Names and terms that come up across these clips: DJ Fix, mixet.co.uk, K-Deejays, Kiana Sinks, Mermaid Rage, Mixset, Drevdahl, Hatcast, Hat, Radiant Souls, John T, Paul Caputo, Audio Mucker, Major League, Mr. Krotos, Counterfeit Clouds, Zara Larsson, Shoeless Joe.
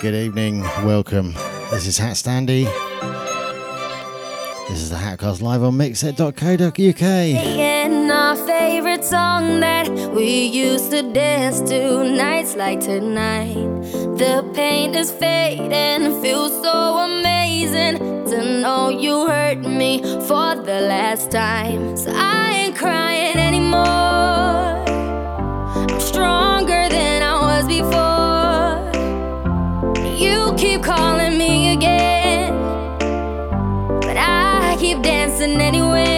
Good evening, welcome. This is Hat Standy. This is the Hatcast live on mixet.co.uk. And our favourite song that we used to dance to nights like tonight. The pain is fading, feels so amazing to know you hurt me for the last time. So I ain't crying anymore. I'm stronger than I was before. You keep calling me again, but I keep dancing anyway.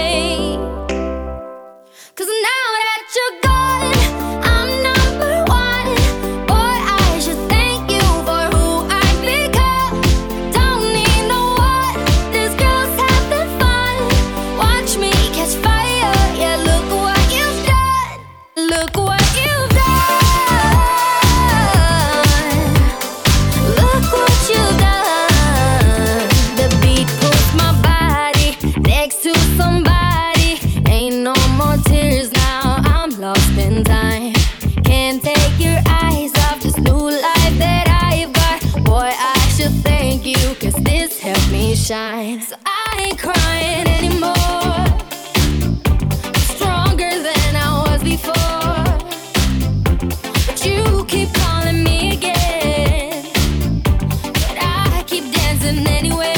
'Cause now that you're gone, so I ain't crying anymore. I'm stronger than I was before. But you keep calling me again, but I keep dancing anyway.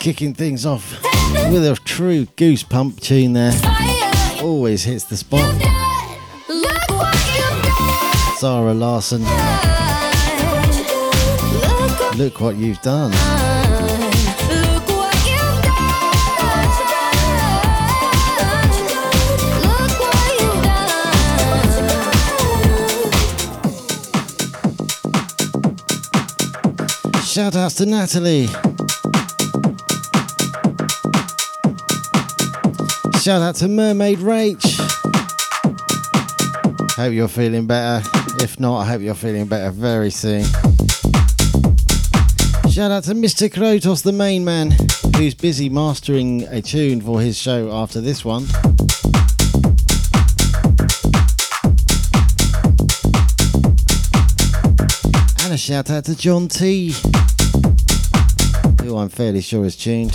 Kicking things off with a true goose pump tune there. Always hits the spot. Zara Larsson. Look what you've done. Shout outs to Natalie. Shout out to Mermaid Rage. Hope you're feeling better. If not, I hope you're feeling better very soon. Shout out to Mr. Krotos, the main man, who's busy mastering a tune for his show after this one. And a shout out to John T, who I'm fairly sure is tuned.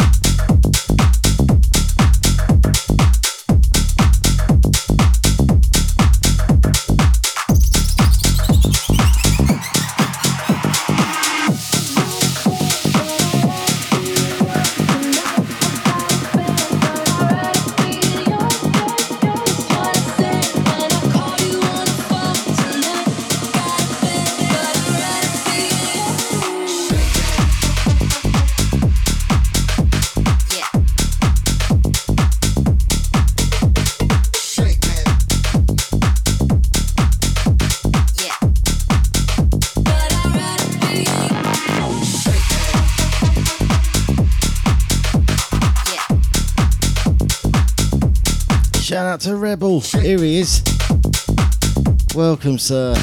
Shout out to Rebel, here he is. Welcome, sir.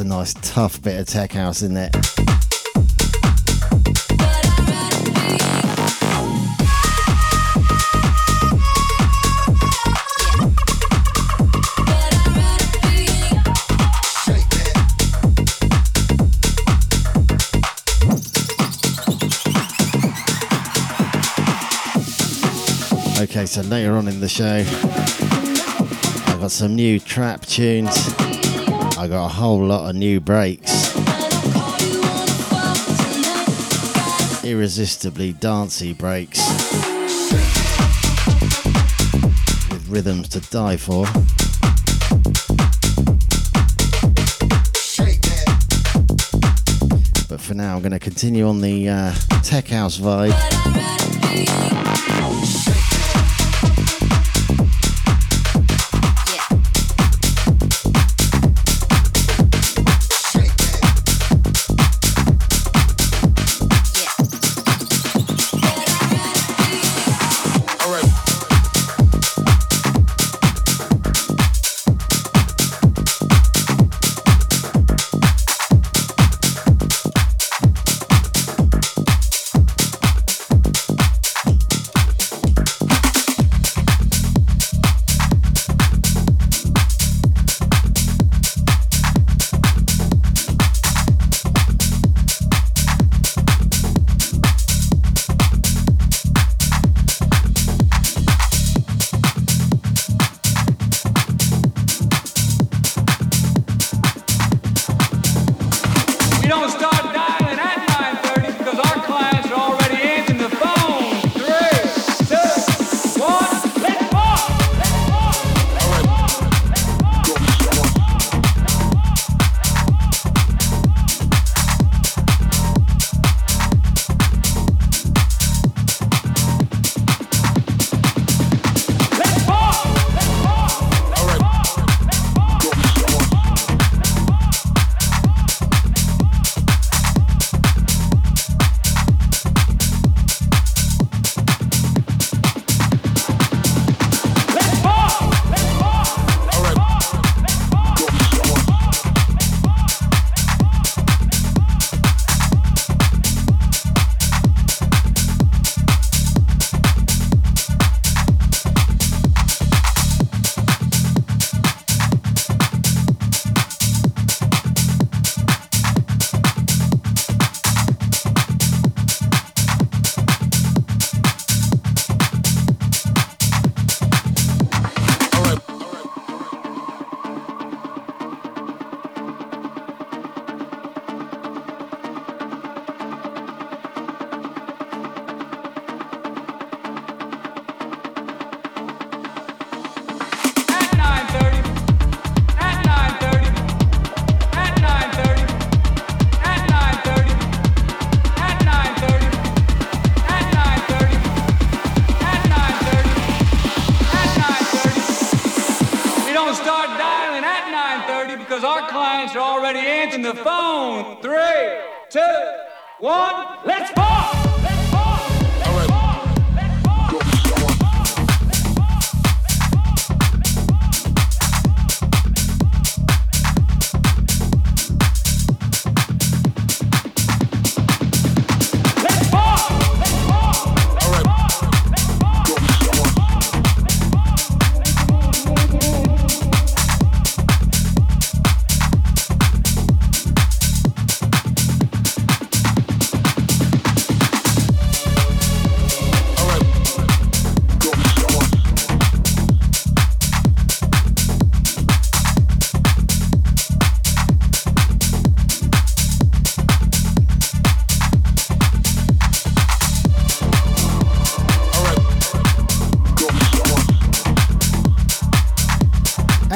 a nice tough bit of tech house in there. Okay, so later on in the show, I've got some new trap tunes. I got a whole lot of new breaks. Irresistibly dancey breaks. With rhythms to die for. But for now, I'm going to continue on the tech house vibe.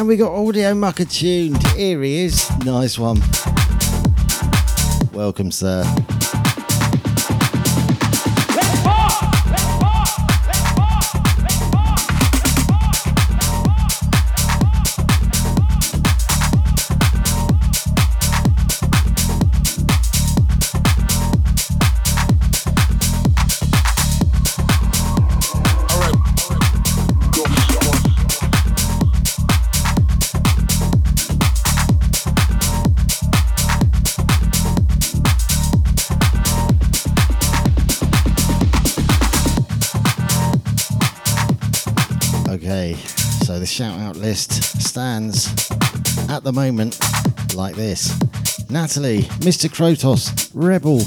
We got Audio Mucker tuned. Here he is. Nice one. Welcome, sir. shout out list stands at the moment like this: Natalie, Mr. Krotos, Rebel,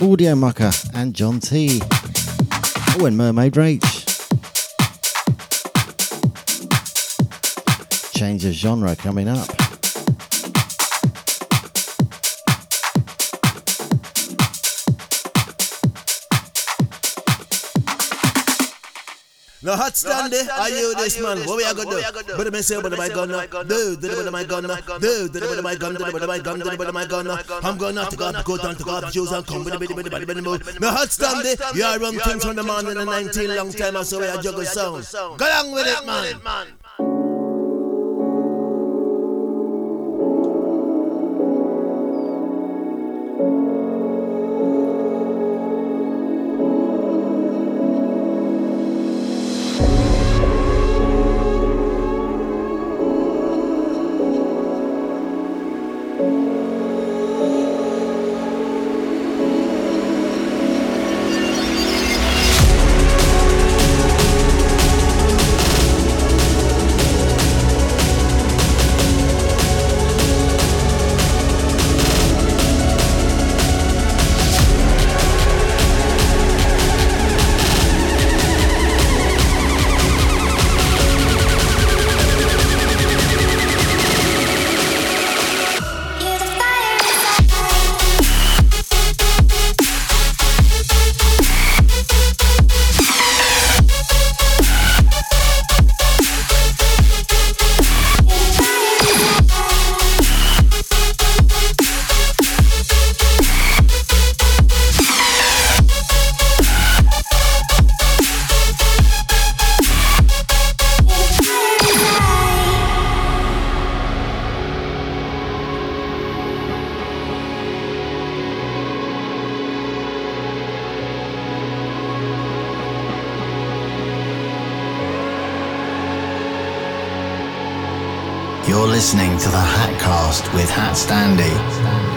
Audio Mucker, and John T. Oh, and Mermaid Rage. Change of genre coming up. No hot stand there, are you this man? What we are gonna do? But I say, but my gun, do the my gun, do the my gun, do my gun. I'm gonna go up, go down to God, Jews and come with a bit of no hot stand there, you are on things from the man in the 19 long time, so we are juggle sounds. Go along with it, man. Listening to the Hatcast with Hat Standy.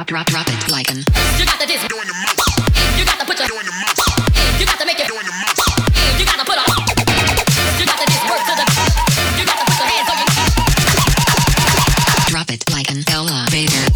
drop it like an. You got to this. Doing the most. You got to put your. Doing the most. You got to make it. Doing the most. You got to put up. You got to this work to the. You got to put your hands on your. Drop it like an elevator.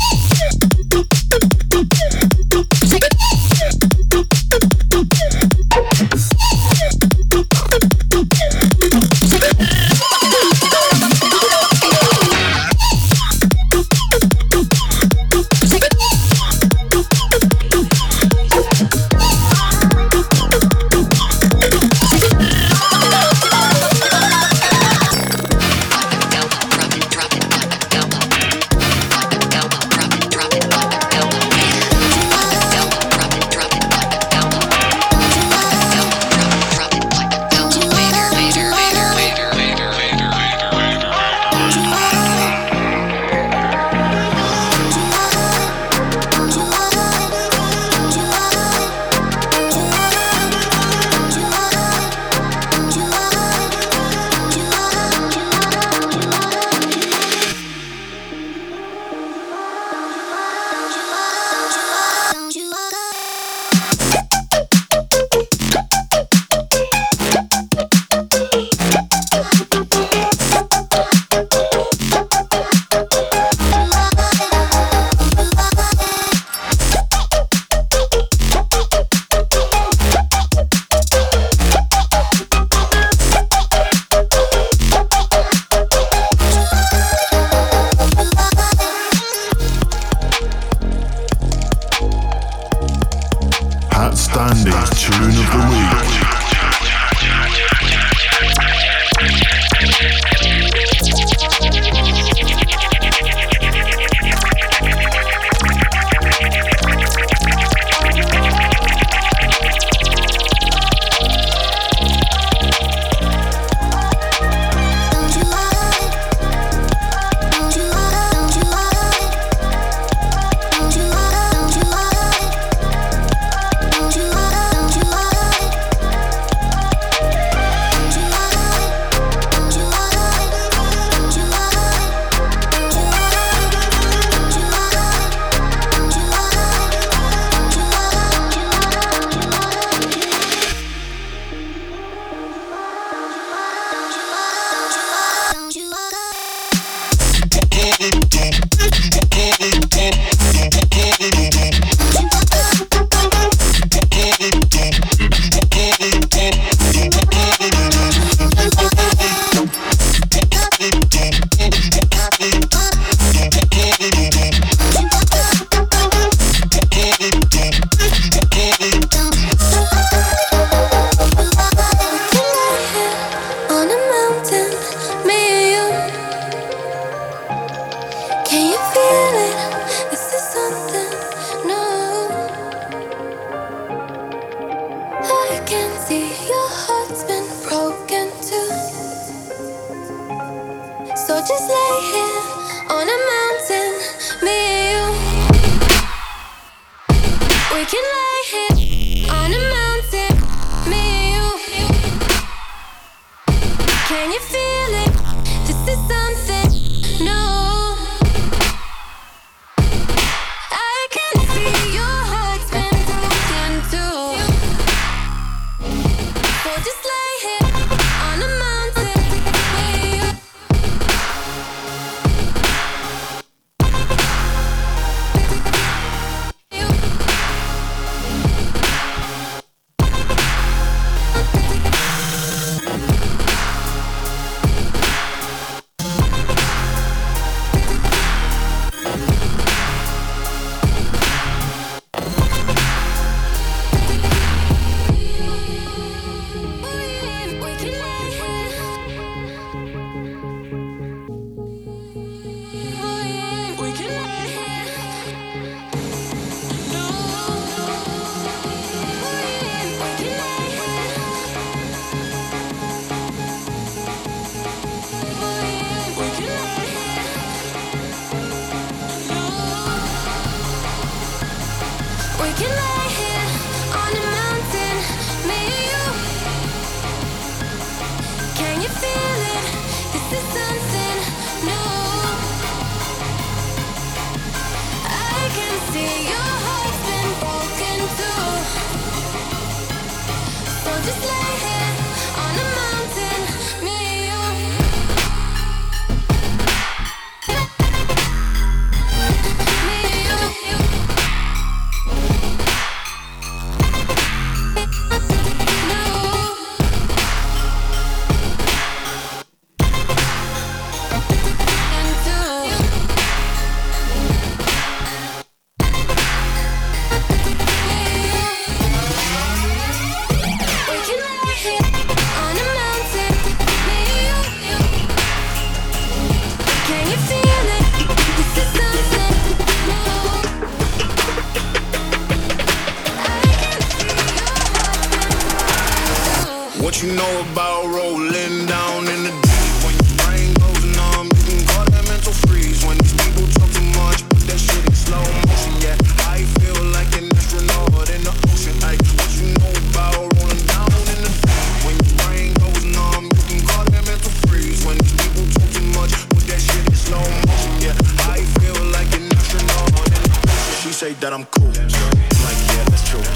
What you know about rolling down in the deep? When your brain goes numb, you can call that mental freeze. When these people talk too much, put that shit in slow motion. Yeah, I feel like an astronaut in the ocean. Like, what you know about rolling down in the deep? When your brain goes numb, you can call that mental freeze. When these people talk too much, put that shit in slow motion. Yeah, I feel like an astronaut in the ocean. She say that I'm cool. Like, yeah, that's true.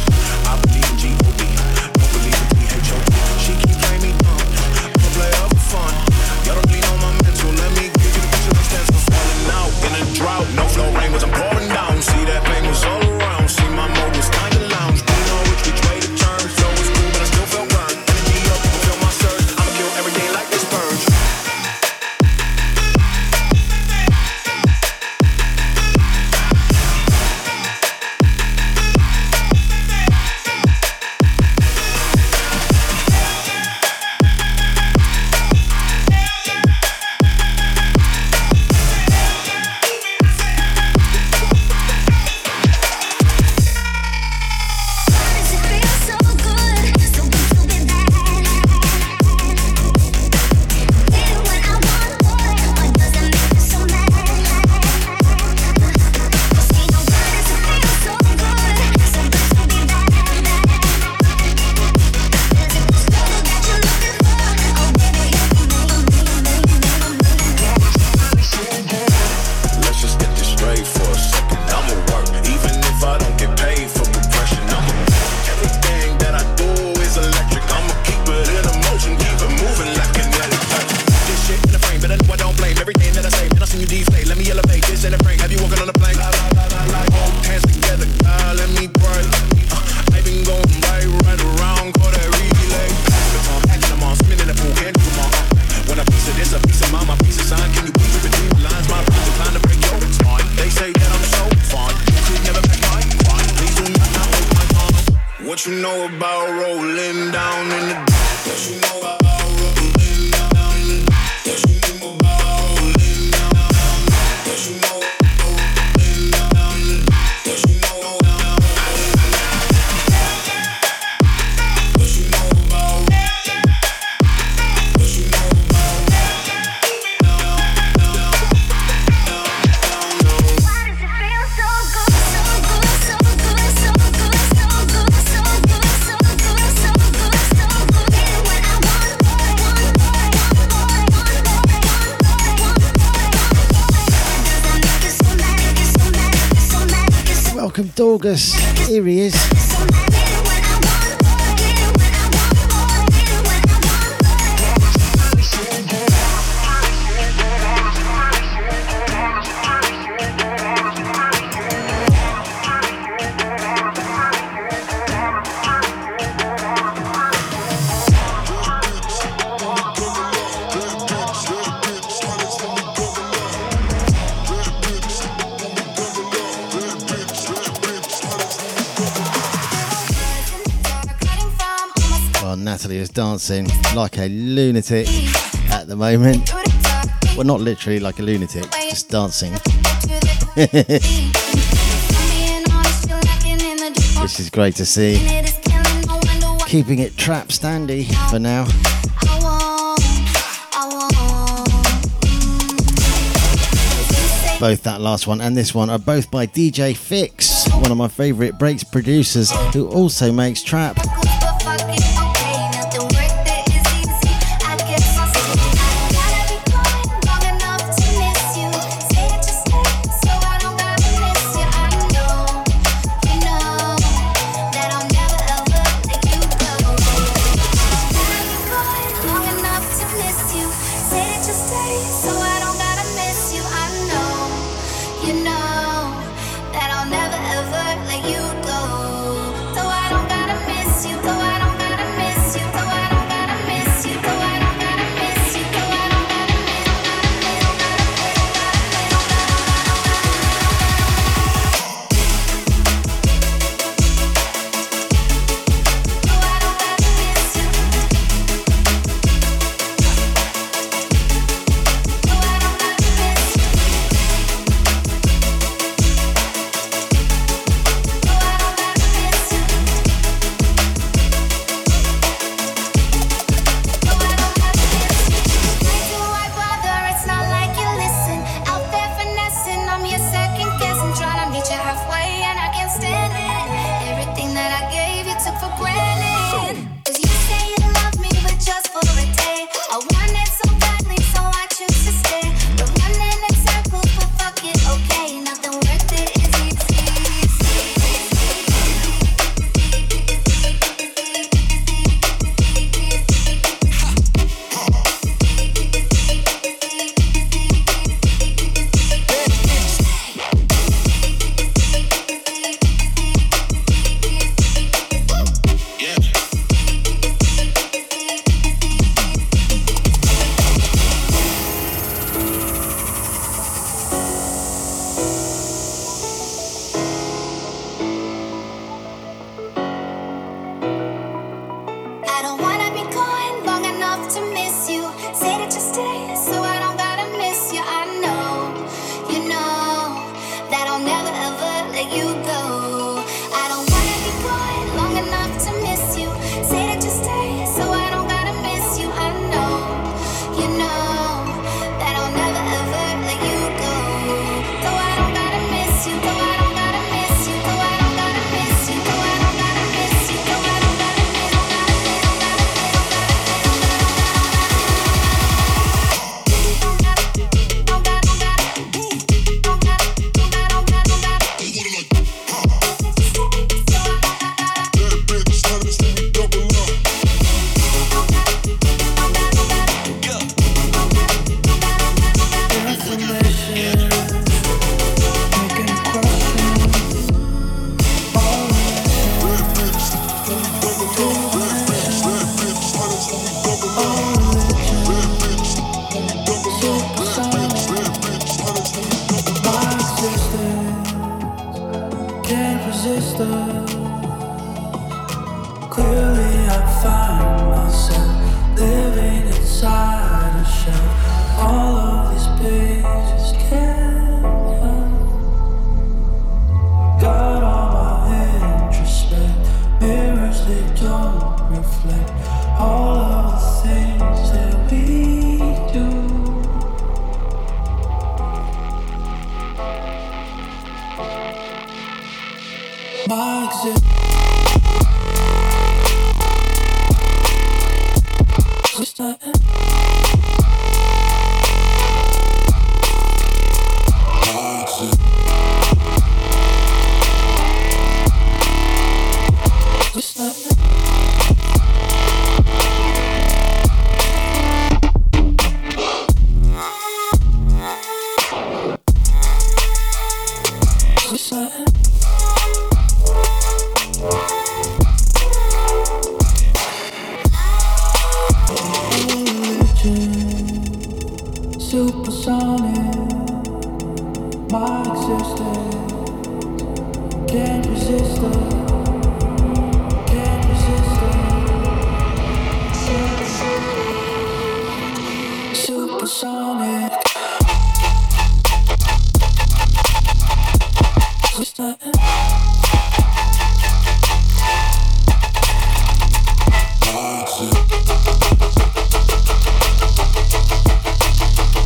I believe in G.O.D. Don't believe in T.H.O.D. She keep playing me dumb, don't play up for fun. Y'all don't lean on my mental, let me give you the picture that stands for falling out in a drought. No flow rain was I'm pouring down. See that pain was all around. See my mode was kinda lounge. Didn't know which way to turn. Flow was cool, but I still felt burned. Energy up, feel my surge. I'ma kill everything like this purge. August, here he is. Dancing like a lunatic at the moment. Well, not literally like a lunatic, just dancing. Which is great to see. Keeping it trap standy for now. Both that last one and this one are both by DJ Fix, one of my favourite breaks producers who also makes trap. Never ever let you go. So I don't gotta miss you, so I don't gotta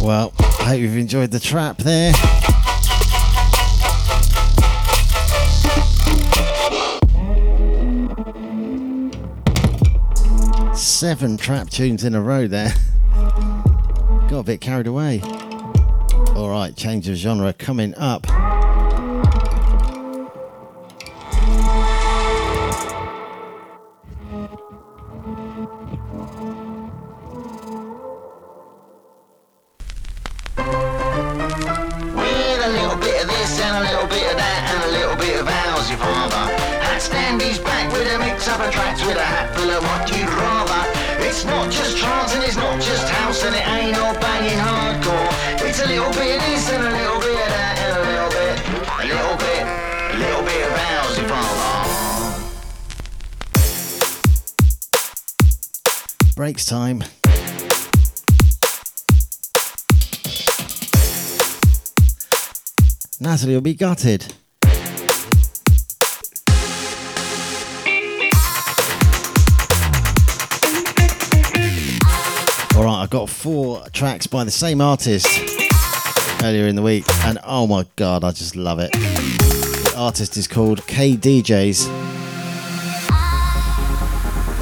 Well, I hope you've enjoyed the trap there. Seven trap tunes in a row there. Got a bit carried away. Alright, change of genre coming up. Breaks time. Natalie will be gutted. All right, I got four tracks by the same artist earlier in the week, and oh my god, I just love it. The artist is called K-Deejays.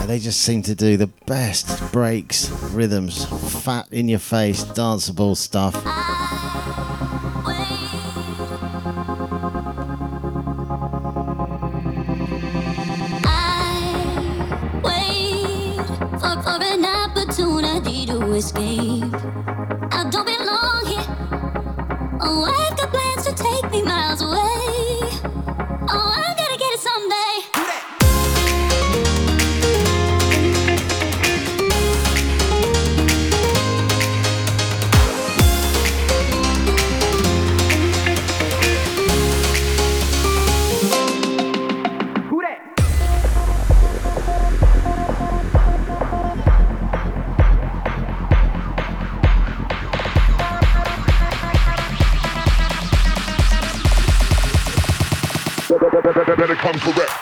They just seem to do the best breaks, rhythms, fat in your face, danceable stuff. I wait for an opportunity to escape. I don't belong here. Oh, I've got plans to take me miles away. Oh, I'm gonna get it someday. Better come correct.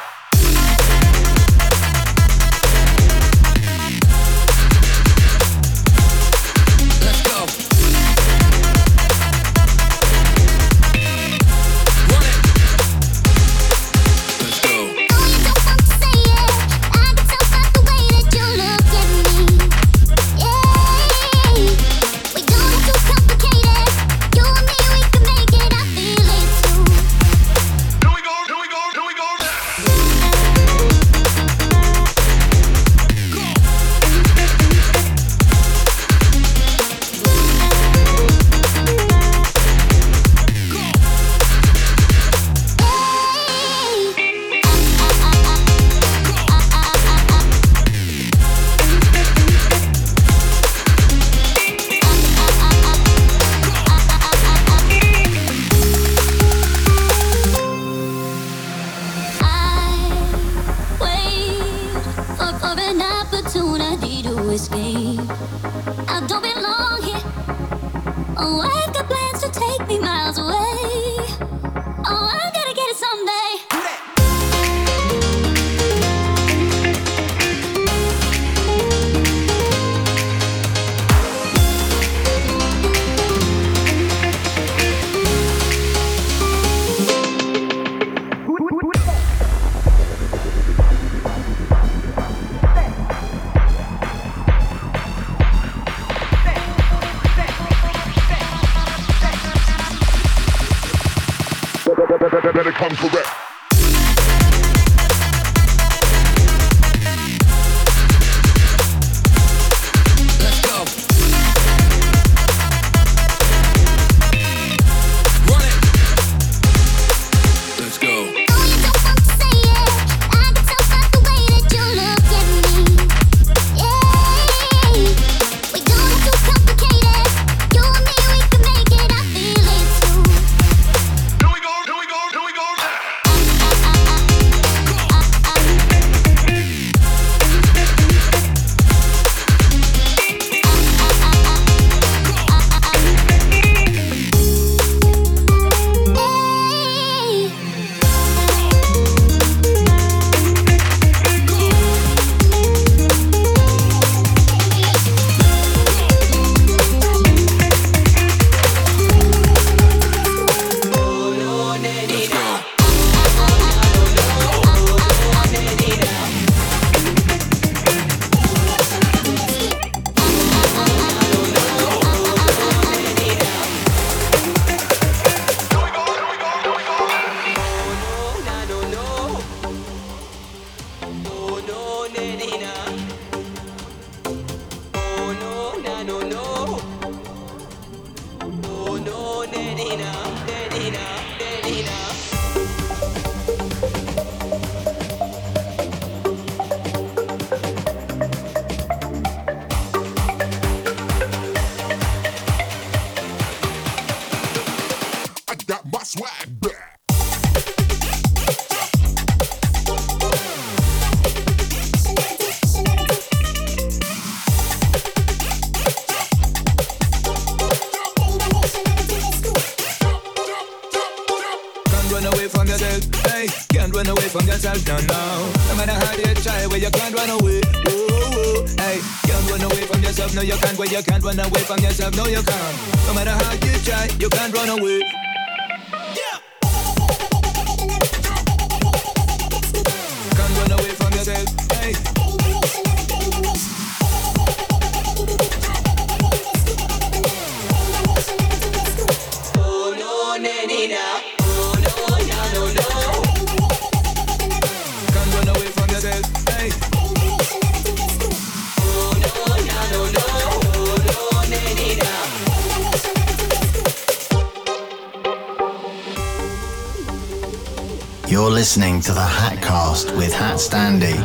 better come correct. You're listening to the Hatcast with Hat Standy.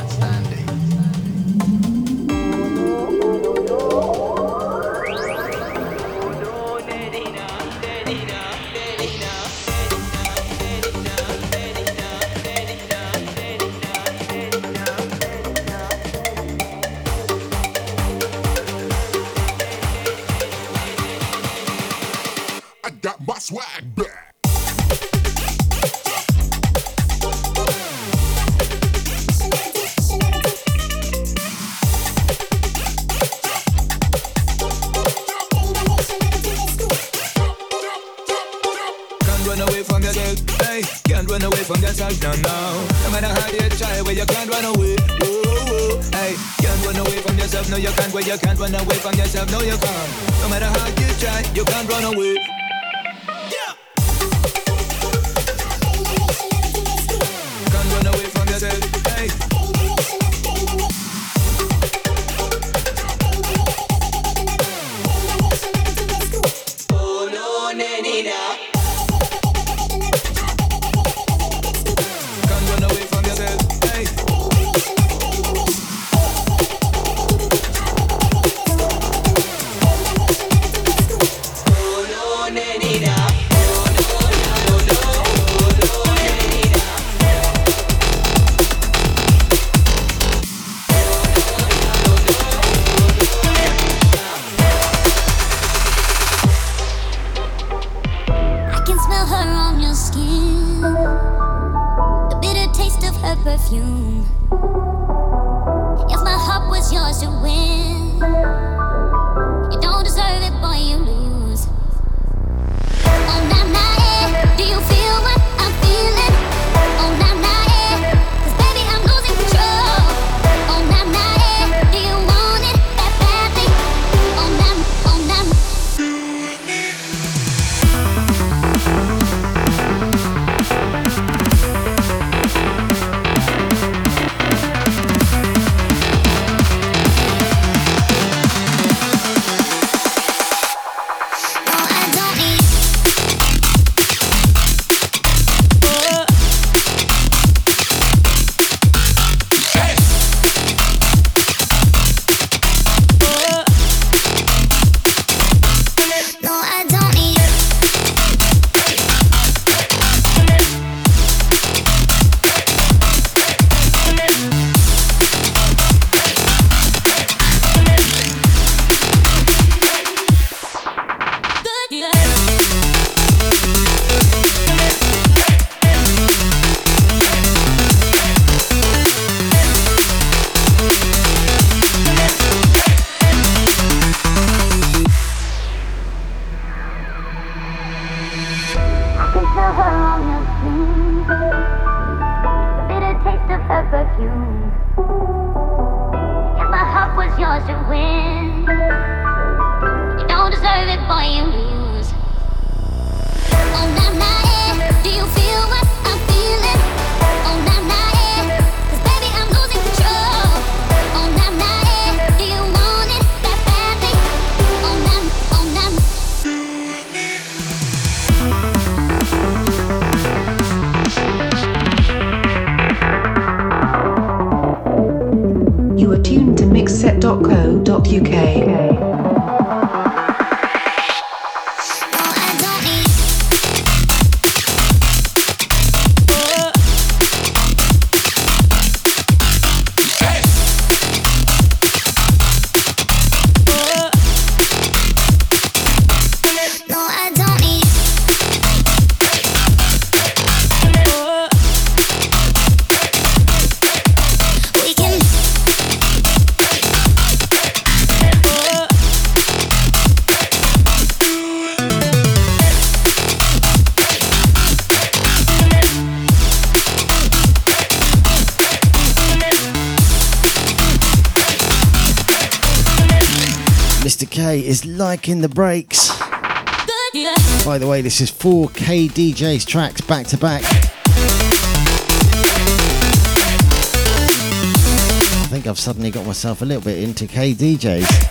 win. You don't deserve it, boy, you lose. Oh, nah, nah, eh. Do you feel what I'm feeling? Oh, nah, nah, eh. 'Cause baby, I'm losing control. Oh, nah, nah, eh. Do you want it that badly? Oh, nah, oh, nah. You are tuned to mixset.co.uk. Is liking the breaks. By the way, this is 4 K-Deejays tracks back to back. I think I've suddenly got myself a little bit into K-Deejays.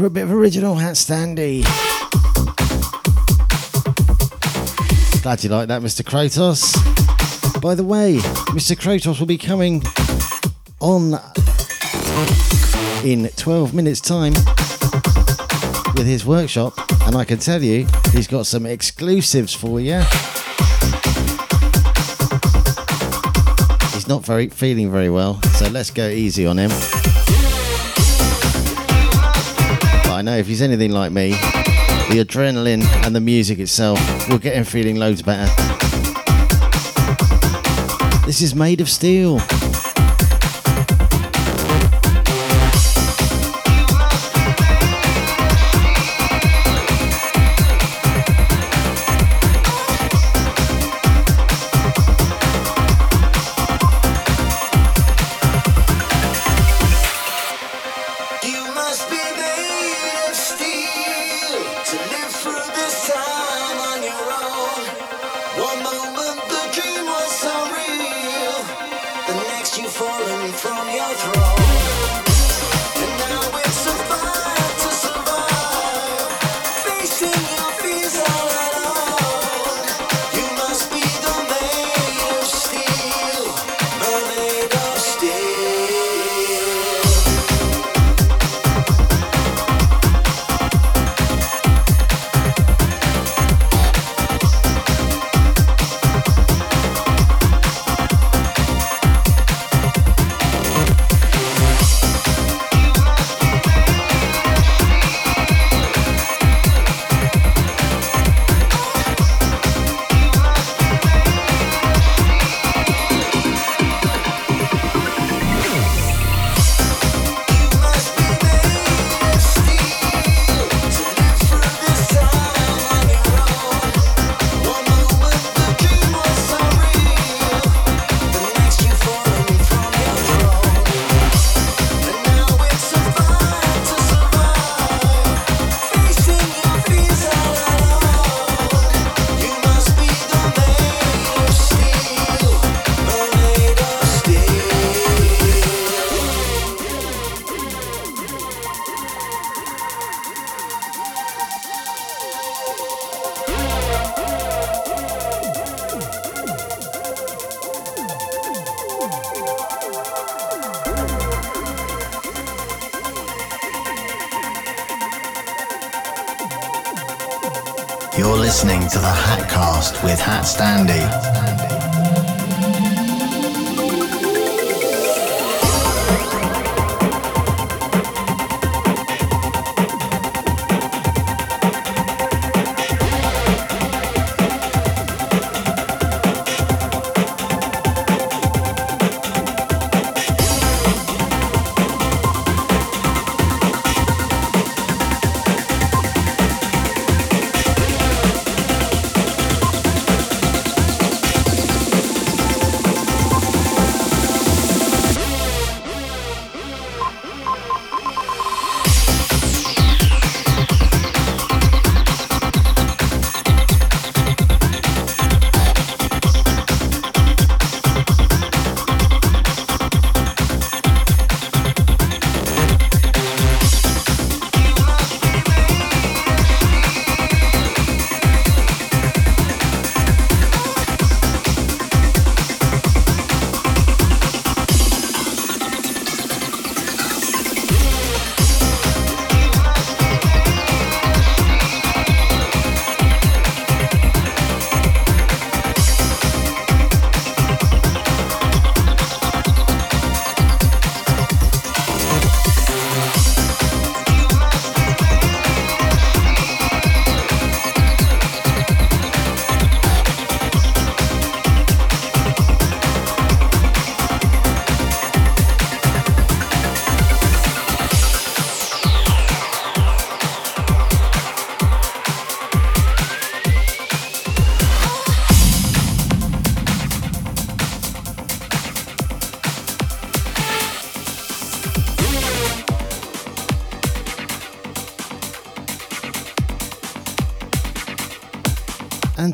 for a bit of original Hat Standy. Glad you like that, Mr. Krotos. By the way, Mr. Krotos will be coming on in 12 minutes' time with his workshop, and I can tell you he's got some exclusives for you. He's not feeling very well, so let's go easy on him. But I know if he's anything like me, the adrenaline and the music itself will get him feeling loads better. This is Made of Steel. To the Hatcast with Hat Standy.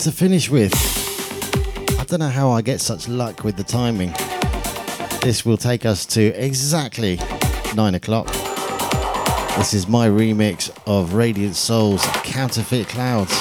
To finish with, I don't know how I get such luck with the timing. This will take us to exactly 9 o'clock. This is my remix of Radiant Souls' Counterfeit Clouds.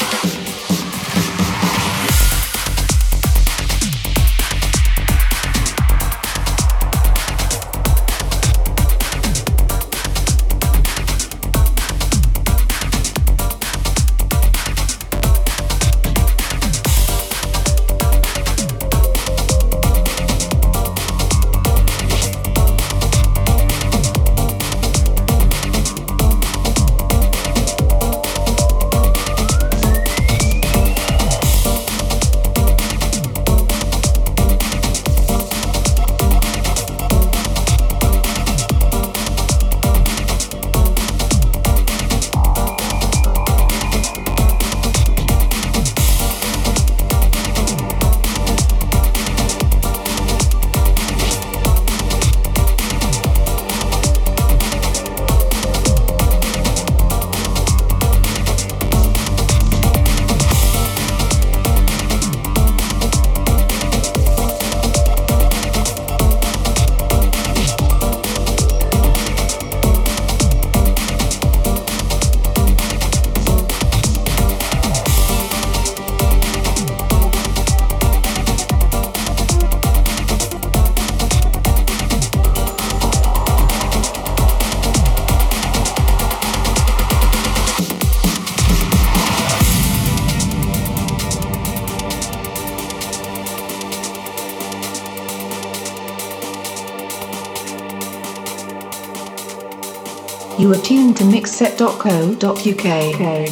You are tuned to mixset.co.uk. Okay.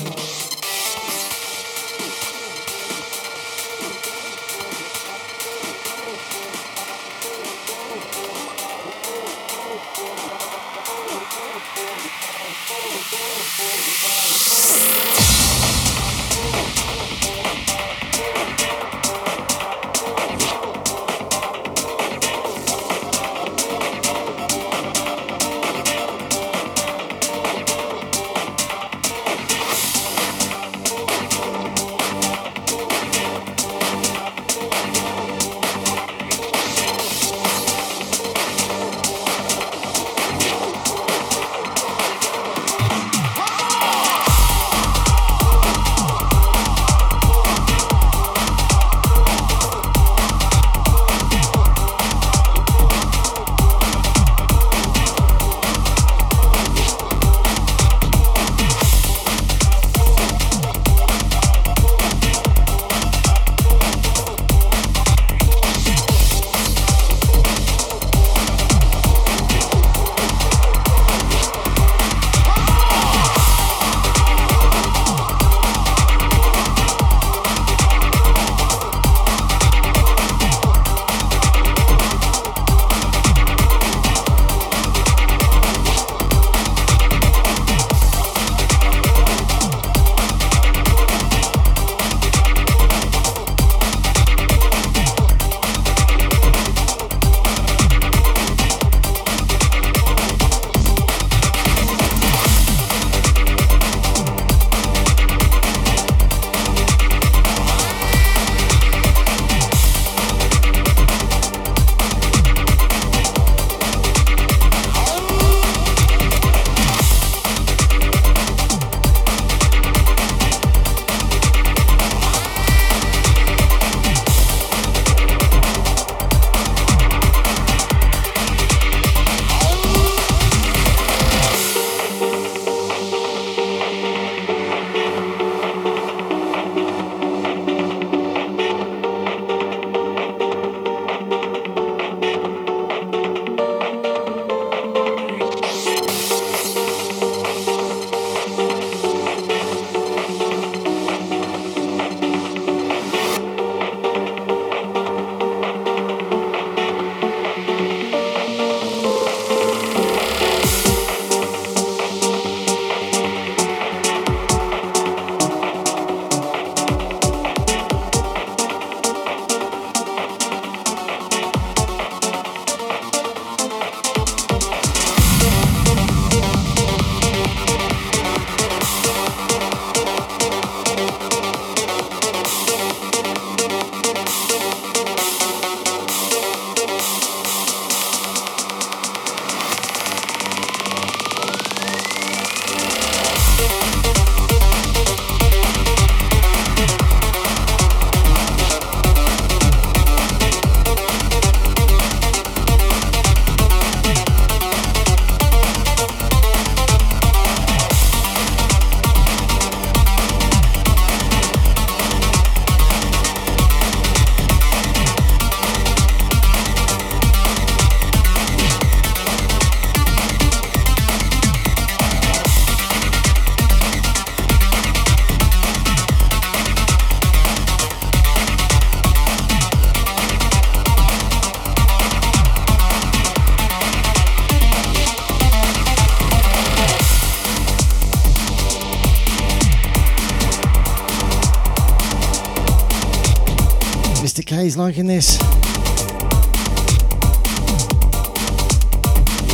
K-Deejays liking this.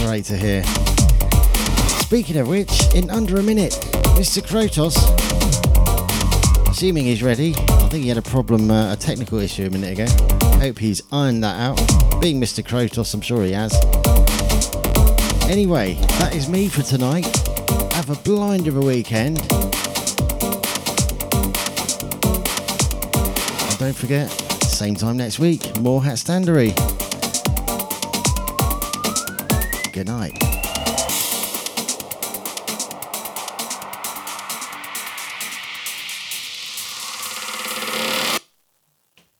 Great to hear. Speaking of which, in under a minute, Mr. Krotos, assuming he's ready. I think he had a problem, a technical issue a minute ago. Hope he's ironed that out. Being Mr. Krotos, I'm sure he has. Anyway, that is me for tonight. Have a blind of a weekend. Don't forget, same time next week, more Hat Standery. Good night.